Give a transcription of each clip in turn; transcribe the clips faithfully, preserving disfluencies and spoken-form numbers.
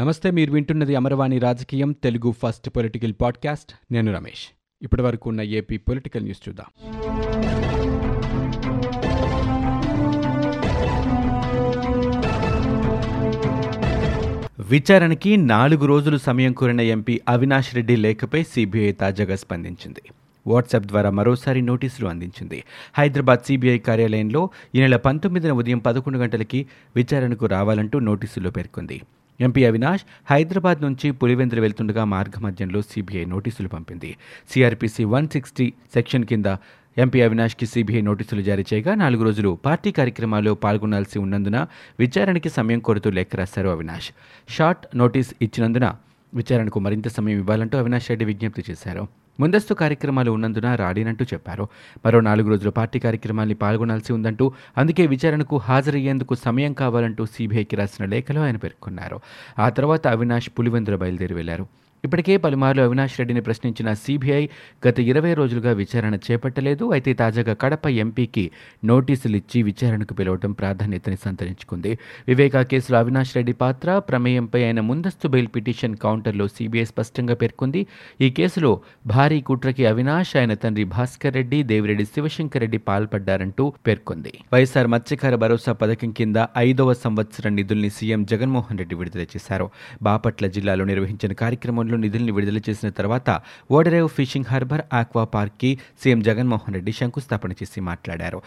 నమస్తే, మీరు వింటున్నది అమరవాణి రాజకీయం, తెలుగు ఫస్ట్ పొలిటికల్ పాడ్కాస్ట్. నేను రమేష్. ఇప్పటి వరకు ఉన్న ఏపీ పొలిటికల్ న్యూస్ చూద్దాం. విచారణకి నాలుగు రోజులు సమయం కోరిన ఎంపీ అవినాష్ రెడ్డి లేఖపై సిబిఐ తాజాగా స్పందించింది. వాట్సాప్ ద్వారా మరోసారి నోటీసులు అందించింది. హైదరాబాద్ సిబిఐ కార్యాలయంలో ఈ నెల పంతొమ్మిదిన ఉదయం పదకొండు గంటలకి విచారణకు రావాలంటూ నోటీసుల్లో పేర్కొంది. ఎంపీ అవినాష్ హైదరాబాద్ నుంచి పులివెందుల వెళ్తుండగా మార్గమధ్యంలో సిబిఐ నోటీసులు పంపింది. సిఆర్పిసి వన్ సిక్స్టీ సెక్షన్ కింద ఎంపీ అవినాష్కి సిబిఐ నోటీసులు జారీ చేయగా నాలుగు రోజులు పార్టీ కార్యక్రమాల్లో పాల్గొనాల్సి ఉన్నందున విచారణకి సమయం కోరుతూ లేఖ రాశారు అవినాష్. షార్ట్ నోటీస్ ఇచ్చినందున విచారణకు మరింత సమయం ఇవ్వాలంటూ అవినాష్ రెడ్డి విజ్ఞప్తి చేశారు. ముందస్తు కార్యక్రమాలు ఉన్నందున రాలేనంటూ చెప్పారు. మరో నాలుగు రోజులు పార్టీ కార్యక్రమాన్ని పాల్గొనాల్సి ఉందంటూ, అందుకే విచారణకు హాజరయ్యేందుకు సమయం కావాలంటూ సిబిఐకి రాసిన లేఖలో ఆయన పేర్కొన్నారు. ఆ తర్వాత అవినాష్ పులివెందుల బయలుదేరి వెళ్లారు. ఇప్పటికే పలుమార్లు అవినాష్ రెడ్డిని ప్రశ్నించిన సిబిఐ గత ఇరవై రోజులుగా విచారణ చేపట్టలేదు. అయితే తాజాగా కడప ఎంపీకి నోటీసులు ఇచ్చి విచారణకు పిలవడం ప్రాధాన్యతని సంతరించుకుంది. వివేకా కేసులో అవినాష్ రెడ్డి పాత్ర, ప్రమేయంపై ఆయన ముందస్తు బెయిల్ పిటిషన్ కౌంటర్లో సిబిఐ స్పష్టంగా పేర్కొంది. ఈ కేసులో భారీ కుట్రకి అవినాష్, ఆయన తండ్రి భాస్కర్ రెడ్డి, దేవిరెడ్డి శివశంకర్ రెడ్డి పాల్పడ్డారంటూ పేర్కొంది. వైఎస్ఆర్ మత్స్యకార భరోసా పథకం కింద ఐదవ సంవత్సరం నిధుల్ని సీఎం జగన్ మోహన్ రెడ్డి విడుదల చేశారు. బాపట్ల జిల్లాలో నిర్వహించిన కార్యక్రమంలో నిధుల్ని విడుదల చేసిన తర్వాత ఓడరేవ్ ఫిషింగ్ హార్బర్, ఆక్వా పార్క్ కి సీఎం జగన్మోహన్ రెడ్డి శంకుస్థాపన చేసి మాట్లాడారు.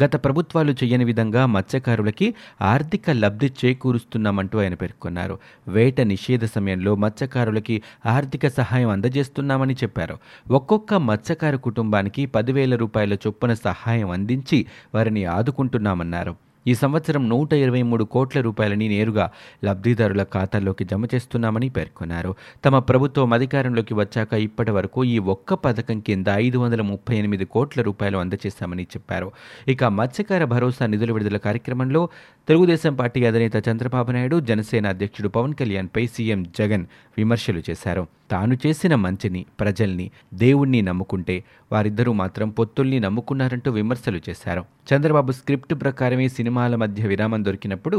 గత ప్రభుత్వాలు చేయని విధంగా మత్స్యకారులకి ఆర్థిక లబ్ధి చేకూరుస్తున్నామంటూ ఆయన పేర్కొన్నారు. వేట నిషేధ సమయంలో మత్స్యకారులకి ఆర్థిక సహాయం అందజేస్తున్నామని చెప్పారు. ఒక్కొక్క మత్స్యకారు కుటుంబానికి పదివేల రూపాయల చొప్పున సహాయం అందించి వారిని ఆదుకుంటున్నామన్నారు. ఈ సంవత్సరం నూట ఇరవై మూడు కోట్ల రూపాయలని నేరుగా లబ్ధిదారుల ఖాతాల్లోకి జమ చేస్తున్నామని పేర్కొన్నారు. తమ ప్రభుత్వం అధికారంలోకి వచ్చాక ఇప్పటి వరకు ఈ ఒక్క పథకం కింద ఐదు వందల ముప్పై ఎనిమిది కోట్ల రూపాయలు అందజేశామని చెప్పారు. ఇక మత్స్యకార భరోసా నిధుల విడుదల కార్యక్రమంలో తెలుగుదేశం పార్టీ అధినేత చంద్రబాబు నాయుడు, జనసేన అధ్యక్షుడు పవన్ కళ్యాణ్పై సీఎం జగన్ విమర్శలు చేశారు. తాను చేసిన మంచిని, ప్రజల్ని, దేవుణ్ణి నమ్ముకుంటే వారిద్దరూ మాత్రం పొత్తుల్ని నమ్ముకున్నారంటూ విమర్శలు చేశారు. చంద్రబాబు స్క్రిప్ట్ ప్రకారమే సినిమాల మధ్య విరామం దొరికినప్పుడు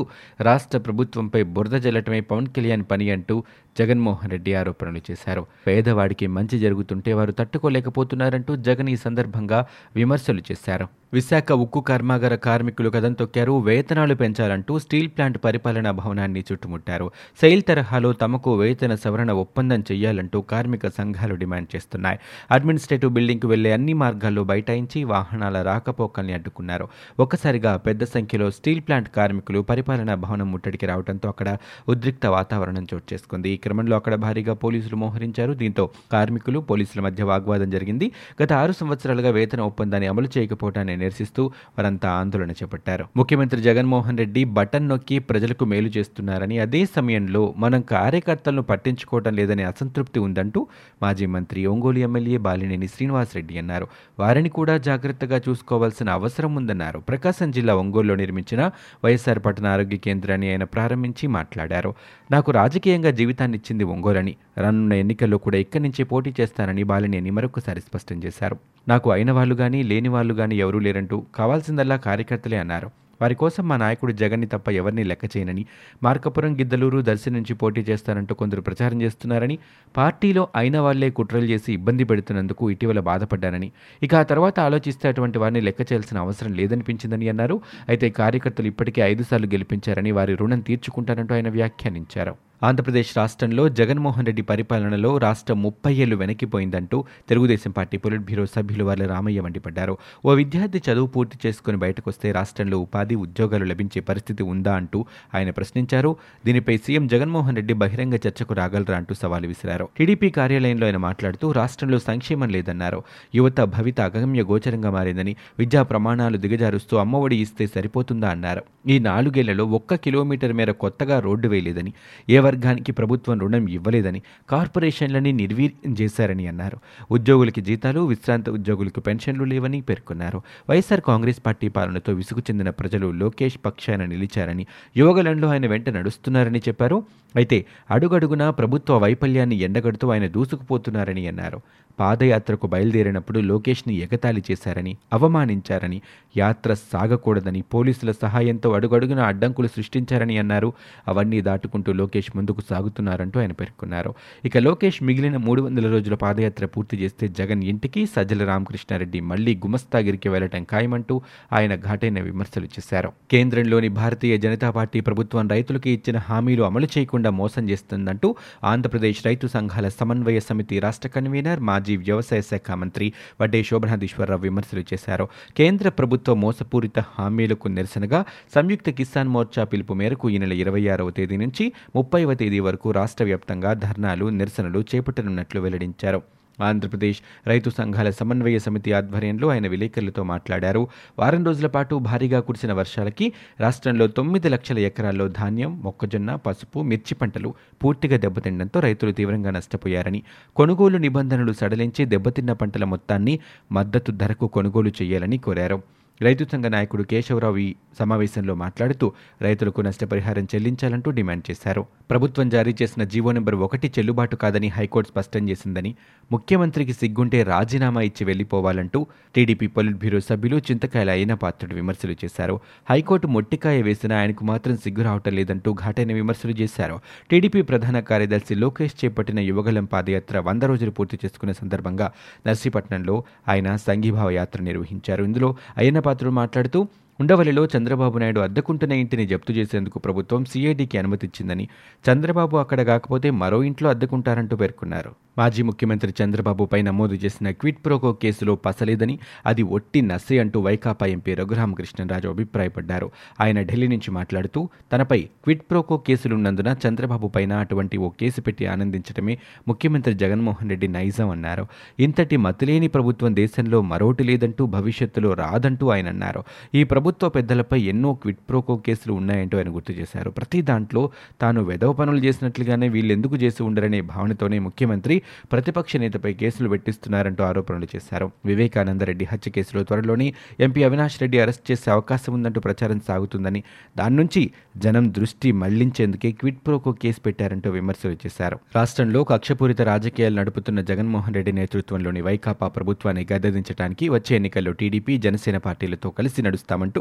రాష్ట్ర ప్రభుత్వంపై బురద జల్లటమే పవన్ కళ్యాణ్ పని అంటూ జగన్మోహన్ రెడ్డి ఆరోపణలు చేశారు. పేదవాడికి మంచి జరుగుతుంటే వారు తట్టుకోలేకపోతున్నారంటూ జగన్ ఈ సందర్భంగా విమర్శలు చేశారు. విశాఖ ఉక్కు కర్మాగార కార్మికులు కథం తొక్కారు. వేతనాలు పెంచాలంటూ స్టీల్ ప్లాంట్ పరిపాలనా భవనాన్ని చుట్టుముట్టారు. సెయిల్ తరహాలో తమకు వేతన సవరణ ఒప్పందం చేయాలంటూ కార్మిక సంఘాలు డిమాండ్ చేస్తున్నాయి. అడ్మినిస్ట్రేటివ్ బిల్డింగ్కు వెళ్లే అన్ని మార్గాల్లో బైఠాయించి వాహనాల రాకపోకల్ని అడ్డుకున్నారు. ఒక్కసారిగా పెద్ద సంఖ్యలో స్టీల్ ప్లాంట్ కార్మికులు పరిపాలనా భవనం ముట్టడికి రావడంతో అక్కడ ఉద్రిక్త వాతావరణం చోటు చేసుకుంది. ఈ క్రమంలో అక్కడ భారీగా పోలీసులు మోహరించారు. దీంతో కార్మికులు పోలీసుల మధ్య వాగ్వాదం జరిగింది. గత ఆరు సంవత్సరాలుగా వేతన ఒప్పందాన్ని అమలు చేయకపోవటాన్ని నిరసిస్తూ వారంతా ఆందోళన చేపట్టారు. ముఖ్యమంత్రి జగన్మోహన్ రెడ్డి బటన్ నొక్కి ప్రజలకు మేలు చేస్తున్నారని, అదే సమయంలో మనం కార్యకర్తలను పట్టించుకోవటం లేదనే అసంతృప్తి ఉందంటూ మాజీ మంత్రి, ఒంగోలు ఎమ్మెల్యే బాలినేని శ్రీనివాస రెడ్డి అన్నారు. వారిని కూడా జాగ్రత్తగా చూసుకోవాల్సిన అవసరం ఉందన్నారు. ప్రకాశం జిల్లా ఒంగోలులో నిర్మించిన వైఎస్ఆర్ పట్టణ ఆరోగ్య కేంద్రాన్ని ఆయన ప్రారంభించి మాట్లాడారు. నాకు రాజకీయంగా జీవితాన్ని ఇచ్చింది ఒంగోలని, రానున్న ఎన్నికల్లో కూడా ఇక్కడి నుంచే పోటీ చేస్తానని బాలినేని మరొకసారి స్పష్టం చేశారు. నాకు అయిన వాళ్ళు కానీ లేని వాళ్ళు కానీ ఎవరూ లేరంటూ కావాల్సిందల్లా కార్యకర్తలే అన్నారు. వారి కోసం మా నాయకుడు జగన్ని తప్ప ఎవరిని లెక్క చేయనని, మార్కపురం, గిద్దలూరు, దర్శి నుంచి పోటీ చేస్తానంటూ కొందరు ప్రచారం చేస్తున్నారని, పార్టీలో అయిన వాళ్లే కుట్రలు చేసి ఇబ్బంది పెడుతున్నందుకు ఇటీవల బాధపడ్డానని, ఇక ఆ తర్వాత ఆలోచిస్తే అటువంటి వారిని లెక్క చేయాల్సిన అవసరం లేదనిపించిందని అన్నారు. అయితే కార్యకర్తలు ఇప్పటికే ఐదు సార్లు గెలిపించారని వారి రుణం తీర్చుకుంటారంటూ ఆయన వ్యాఖ్యానించారు. ఆంధ్రప్రదేశ్ రాష్ట్రంలో జగన్మోహన్ రెడ్డి పరిపాలనలో రాష్ట్రం ముప్పై ఏళ్లు వెనక్కిపోయిందంటూ తెలుగుదేశం పార్టీ పొలిట్ బ్యూరో సభ్యులు వర్ల రామయ్య మండిపడ్డారు. ఓ విద్యార్థి చదువు పూర్తి చేసుకుని బయటకు వస్తే రాష్ట్రంలో ఉపాధి, ఉద్యోగాలు లభించే పరిస్థితి ఉందా అంటూ ఆయన ప్రశ్నించారు. దీనిపై సీఎం జగన్మోహన్ రెడ్డి బహిరంగ చర్చకు రాగలరా అంటూ సవాల్ విసిరారు. టీడీపీ కార్యాలయంలో ఆయన మాట్లాడుతూ రాష్ట్రంలో సంక్షేమం లేదన్నారు. యువత భవిత అగమ్య గోచరంగా మారిందని, విద్యా ప్రమాణాలు దిగజారుస్తూ అమ్మఒడి ఇస్తే సరిపోతుందా అన్నారు. ఈ నాలుగేళ్లలో ఒక్క కిలోమీటర్ మేర కొత్తగా రోడ్డు వేయలేదని, ఏ వర్గానికి ప్రభుత్వం రుణం ఇవ్వలేదని, కార్పొరేషన్లని నిర్వీర్యం చేశారని అన్నారు. ఉద్యోగులకి జీతాలు, విశ్రాంత ఉద్యోగులకు పెన్షన్లు లేవని పేర్కొన్నారు. వైఎస్ఆర్ కాంగ్రెస్ పార్టీ పాలనతో విసుగు చెందిన ప్రజలు లోకేష్ పక్షాన నిలిచారని, యోగలంలో ఆయన వెంట నడుస్తున్నారని చెప్పారు. అయితే అడుగడుగునా ప్రభుత్వ వైఫల్యాన్ని ఎండగడుతూ ఆయన దూసుకుపోతున్నారని అన్నారు. పాదయాత్రకు బయలుదేరినప్పుడు లోకేష్ని ఎగతాళి చేశారని, అవమానించారని, యాత్ర సాగకూడదని, పోలీసుల సహాయంతో అడుగడుగున అడ్డంకులు సృష్టించారని అన్నారు. అవన్నీ దాటుకుంటూ లోకేష్ ముందుకు సాగుతున్నారంటూ ఆయన పేర్కొన్నారు. ఇక లోకేష్ మిగిలిన మూడు వందల రోజుల పాదయాత్ర పూర్తి చేస్తే జగన్ ఇంటికి, సజ్జల రామకృష్ణారెడ్డి మళ్లీ గుమస్తాగిరికి వెళ్లటం ఖాయమంటూ ఆయన ఘాటైన విమర్శలు చేశారు. కేంద్రంలోని భారతీయ జనతా పార్టీ ప్రభుత్వం రైతులకు ఇచ్చిన హామీలు అమలు చేయకుండా మోసం చేస్తుందంటూ ఆంధ్రప్రదేశ్ రైతు సంఘాల సమన్వయ సమితి రాష్ట్ర కన్వీనర్, మాజీ వ్యవసాయ శాఖ మంత్రి వడ్డీ శోభనాధీశ్వరరావు విమర్శలు చేశారు. కేంద్ర ప్రభుత్వ మోసపూరిత హామీలకు నిరసనగా సంయుక్త కిసాన్ మోర్చా పిలుపు మేరకు ఈ నెల ఇరవై ఆరవ తేదీ నుంచి ముప్పైవ తేదీ వరకు రాష్ట్ర వ్యాప్తంగా ధర్నాలు, నిరసనలు చేపట్టనున్నట్లు వెల్లడించారు. ఆంధ్రప్రదేశ్ రైతు సంఘాల సమన్వయ సమితి ఆధ్వర్యంలో ఆయన విలేకరులతో మాట్లాడారు. వారం రోజుల పాటు భారీగా కురిసిన వర్షాలకి రాష్ట్రంలో తొమ్మిది లక్షల ఎకరాల్లో ధాన్యం, మొక్కజొన్న, పసుపు, మిర్చి పంటలు పూర్తిగా దెబ్బతిండంతో రైతులు తీవ్రంగా నష్టపోయారని, కొనుగోలు నిబంధనలు సడలించి దెబ్బతిన్న పంటల మొత్తాన్ని మద్దతు ధరకు కొనుగోలు చేయాలని కోరారు. రైతు సంఘ నాయకుడు కేశవరావు ఈ సమావేశంలో మాట్లాడుతూ రైతులకు నష్టపరిహారం చెల్లించాలంటూ డిమాండ్ చేశారు. ప్రభుత్వం జారీ చేసిన జీవో నెంబర్ ఒకటి చెల్లుబాటు కాదని హైకోర్టు స్పష్టం చేసిందని, ముఖ్యమంత్రికి సిగ్గుంటే రాజీనామా ఇచ్చి వెళ్లిపోవాలంటూ టీడీపీ పొలిట్ బ్యూరో సభ్యులు చింతకాయల అయ్యన పాత్రో విమర్శలు చేశారు. హైకోర్టు మొట్టికాయ వేసినా ఆయనకు మాత్రం సిగ్గు రావటం లేదంటూ ఘాటైన విమర్శలు చేశారు. టీడీపీ ప్రధాన కార్యదర్శి లోకేష్ చేపట్టిన యువగలం పాదయాత్ర వంద రోజులు పూర్తి చేసుకున్న సందర్భంగా నర్సీపట్నంలో ఆయన సంఘీభావ యాత్ర నిర్వహించారు. ఇందులో అయ్యన పాత్రో మాట్లాడుతూ ఉండవల్లిలో చంద్రబాబు నాయుడు అద్దెకుంటున్న ఇంటిని జప్తు చేసేందుకు ప్రభుత్వం సీఐడీకి అనుమతి ఇచ్చిందని, చంద్రబాబు అక్కడ కాకపోతే మరో ఇంట్లో అద్దెకుంటారంటూ పేర్కొన్నారు. మాజీ ముఖ్యమంత్రి చంద్రబాబుపై నమోదు చేసిన క్విట్ ప్రోకో కేసులో పసలేదని, అది ఒట్టి నస్సే అంటూ వైకాపా ఎంపీ రఘురామకృష్ణరాజు అభిప్రాయపడ్డారు. ఆయన ఢిల్లీ నుంచి మాట్లాడుతూ తనపై క్విట్ ప్రోకో కేసులున్నందున చంద్రబాబు పైన అటువంటి ఓ కేసు పెట్టి ఆనందించడమే ముఖ్యమంత్రి జగన్మోహన్ రెడ్డి నైజం అన్నారు. ఇంతటి మతిలేని ప్రభుత్వం దేశంలో మరోటి లేదంటూ, భవిష్యత్తులో రాదంటూ ఆయన అన్నారు. ఈ ప్రభుత్వ పెద్దలపై ఎన్నో క్విట్ ప్రోకో కేసులు ఉన్నాయంటూ ఆయన గుర్తు చేశారు. ప్రతి దాంట్లో తాను వెధవ పనులు చేసినట్లుగానే వీళ్ళెందుకు చేసి ఉండరనే భావనతోనే ముఖ్యమంత్రి ప్రతిపక్ష నేతపై కేసులు పెట్టిస్తున్నారంటూ ఆరోపణలు చేశారు. వివేకానందరెడ్డి హత్య కేసులో త్వరలోనే ఎంపీ అవినాష్ రెడ్డి అరెస్ట్ చేసే అవకాశం ఉందంటూ ప్రచారం సాగుతుందని, దాని నుంచి జనం దృష్టి మళ్లించేందుకే క్విట్ ప్రోకో కేసు పెట్టారంటూ విమర్శలు చేశారు. రాష్ట్రంలో కక్షపూరిత రాజకీయాలు నడుపుతున్న జగన్మోహన్ రెడ్డి నేతృత్వంలోని వైకాపా ప్రభుత్వాన్ని గద్దెదించడానికి వచ్చే ఎన్నికల్లో టీడీపీ, జనసేన పార్టీలతో కలిసి నడుస్తామని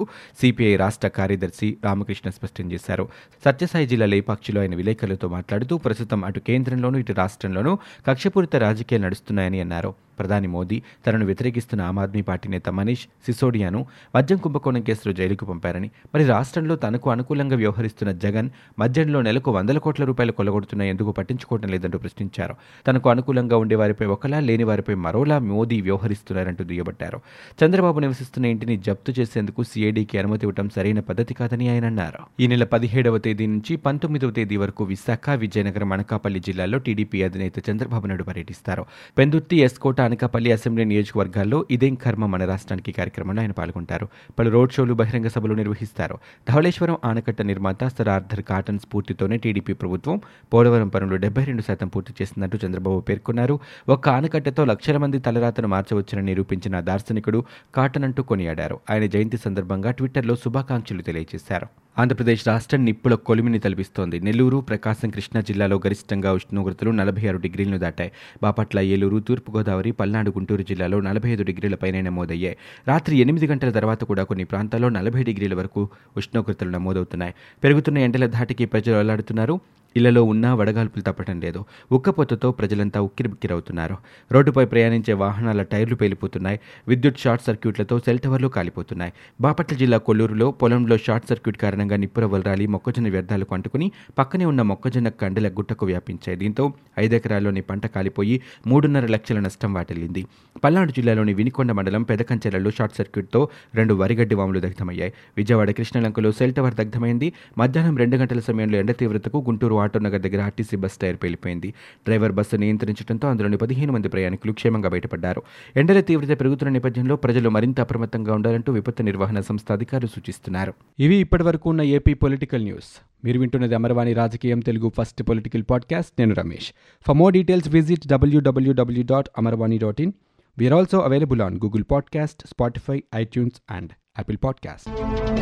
సిపిఐ రాష్ట్ర కార్యదర్శి రామకృష్ణ స్పష్టం చేశారు. సత్యసాయి జిల్లా లేపాక్షిలో ఆయన విలేకరులతో మాట్లాడుతూ ప్రస్తుతం అటు కేంద్రంలోనూ ఇటు రాష్ట్రంలోనూ కక్షపూరిత రాజకీయాలు నడుస్తున్నాయని అన్నారు. ప్రధాని మోదీ, తనను వ్యతిరేకిస్తున్న ఆమ్ ఆద్మీ పార్టీ నేత మనీష్ సిసోడియాను మద్యం కుంభకోణం కేసులో జైలుకు పంపారని, మరి రాష్ట్రంలో తనకు అనుకూలంగా వ్యవహరిస్తున్న జగన్ మద్యంలో నెలకు వందల కోట్ల రూపాయలు కొల్లగొడుతున్నా ఎందుకు పట్టించుకోవడం లేదంటూ ప్రశ్నించారు. తనకు అనుకూలంగా ఉండే వారిపై ఒకలా, లేని వారిపై మరోలా మోదీ వ్యవహరిస్తున్నారంటూ దుయ్యబట్టారు. చంద్రబాబు నివసిస్తున్న ఇంటిని జప్తు చేసేందుకు సీఐడీకి అనుమతి ఇవ్వడం సరైన పద్ధతి కాదని ఆయన అన్నారు. ఈ నెల పదిహేడవ తేదీ నుంచి పంతొమ్మిదవ తేదీ వరకు విశాఖ, విజయనగరం, అనకాపల్లి జిల్లాల్లో టీడీపీ అధినేత చంద్రబాబు నాయుడు పర్యటిస్తారు. పెందుర్తి, ఎస్కోట, అనకాపల్లి అసెంబ్లీ నియోజకవర్గాల్లో ఇదేం కర్మ మన రాష్ట్రానికి కార్యక్రమంలో ఆయన పాల్గొంటారు. పలు రోడ్ షోలు, బహిరంగ సభలు నిర్వహిస్తారు. ధవళేశ్వరం ఆనకట్ట నిర్మాత సరార్ధర్ కాటన్ స్ఫూర్తితోనే టీడీపీ ప్రభుత్వం పోలవరం పనులు డెబ్బై రెండు శాతం పూర్తి చేసినట్టు చంద్రబాబు పేర్కొన్నారు. ఒక్క ఆనకట్టతో లక్షల మంది తలరాతను మార్చవచ్చని నిరూపించిన దార్శనికుడు కాటన్ అంటూ కొనియాడారు. ఆయన జయంతి సందర్భంగా ట్విట్టర్లో శుభాకాంక్షలు తెలియజేశారు. ఆంధ్రప్రదేశ్ రాష్ట్రం నిప్పుల కొలిమిని తలపిస్తోంది. నెల్లూరు, ప్రకాశం, కృష్ణా జిల్లాలో గరిష్టంగా ఉష్ణోగ్రతలు నలభై ఆరు డిగ్రీలను దాటాయి. బాపట్ల, ఏలూరు, తూర్పుగోదావరి, పల్నాడు, గుంటూరు జిల్లాలో నలభై ఐదు డిగ్రీలపైనే నమోదయ్యాయి. రాత్రి ఎనిమిది గంటల తర్వాత కూడా కొన్ని ప్రాంతాల్లో నలభై డిగ్రీల వరకు ఉష్ణోగ్రతలు నమోదవుతున్నాయి. పెరుగుతున్న ఎండల ధాటికి ప్రజలు అల్లాడుతున్నారు. ఇళ్లలో ఉన్నా వడగాల్పులు తప్పటం లేదు. ఉక్కపోతతో ప్రజలంతా ఉక్కిరిబిక్కిరవుతున్నారు. రోడ్డుపై ప్రయాణించే వాహనాల టైర్లు పేలిపోతున్నాయి. విద్యుత్ షార్ట్ సర్క్యూట్లతో సెల్ టవర్లు కాలిపోతున్నాయి. బాపట్ల జిల్లా కొల్లూరులో పొలంలో షార్ట్ సర్క్యూట్ కారణంగా నిప్పురవ్వలు రాలి మొక్కజొన్న వ్యర్థాలకు అంటుకుని పక్కనే ఉన్న మొక్కజొన్న కండెల గుట్టకు వ్యాపించాయి. దీంతో ఐదెకరాల్లోని పంట కాలిపోయి మూడున్నర లక్షల నష్టం వాటిల్లింది. పల్నాడు జిల్లాలోని వినికొండ మండలం పెదకంచెలలో షార్ట్ సర్క్యూట్తో రెండు వరిగడ్డి వాములు దగ్ధమయ్యాయి. విజయవాడ కృష్ణలంకలో సెల్ టవర్ దగ్ధమైంది. మధ్యాహ్నం రెండు గంటల సమయంలో ఎండ తీవ్రతకు గుంటూరు ఆటోనగర్ దగ్గర ఆర్టీసీ బస్ టైర్ పేలిపోయింది. డ్రైవర్ బస్సు నియంత్రించడంతో అందులోని పదిహేను మంది ప్రయాణికులు క్షేమంగా బయటపడ్డారు. ఎండల తీవ్రత పెరుగుతున్న నేపథ్యంలో ప్రజలు మరింత అప్రమత్తంగా ఉండాలంటూ విపత్తు నిర్వహణ సంస్థ అధికారులు సూచిస్తున్నారు. ఇవి ఇప్పటివరకు ఉన్న ఏపీ పొలిటికల్ న్యూస్. మీరు వింటున్నది అమరవాణి రాజకీయం, తెలుగు ఫస్ట్ పొలిటికల్ పాడ్కాస్ట్. నేను Ramesh. For more details visit W W W dot Amarvani dot in. We're also available on Google podcast, Spotify, iTunes and Apple podcast.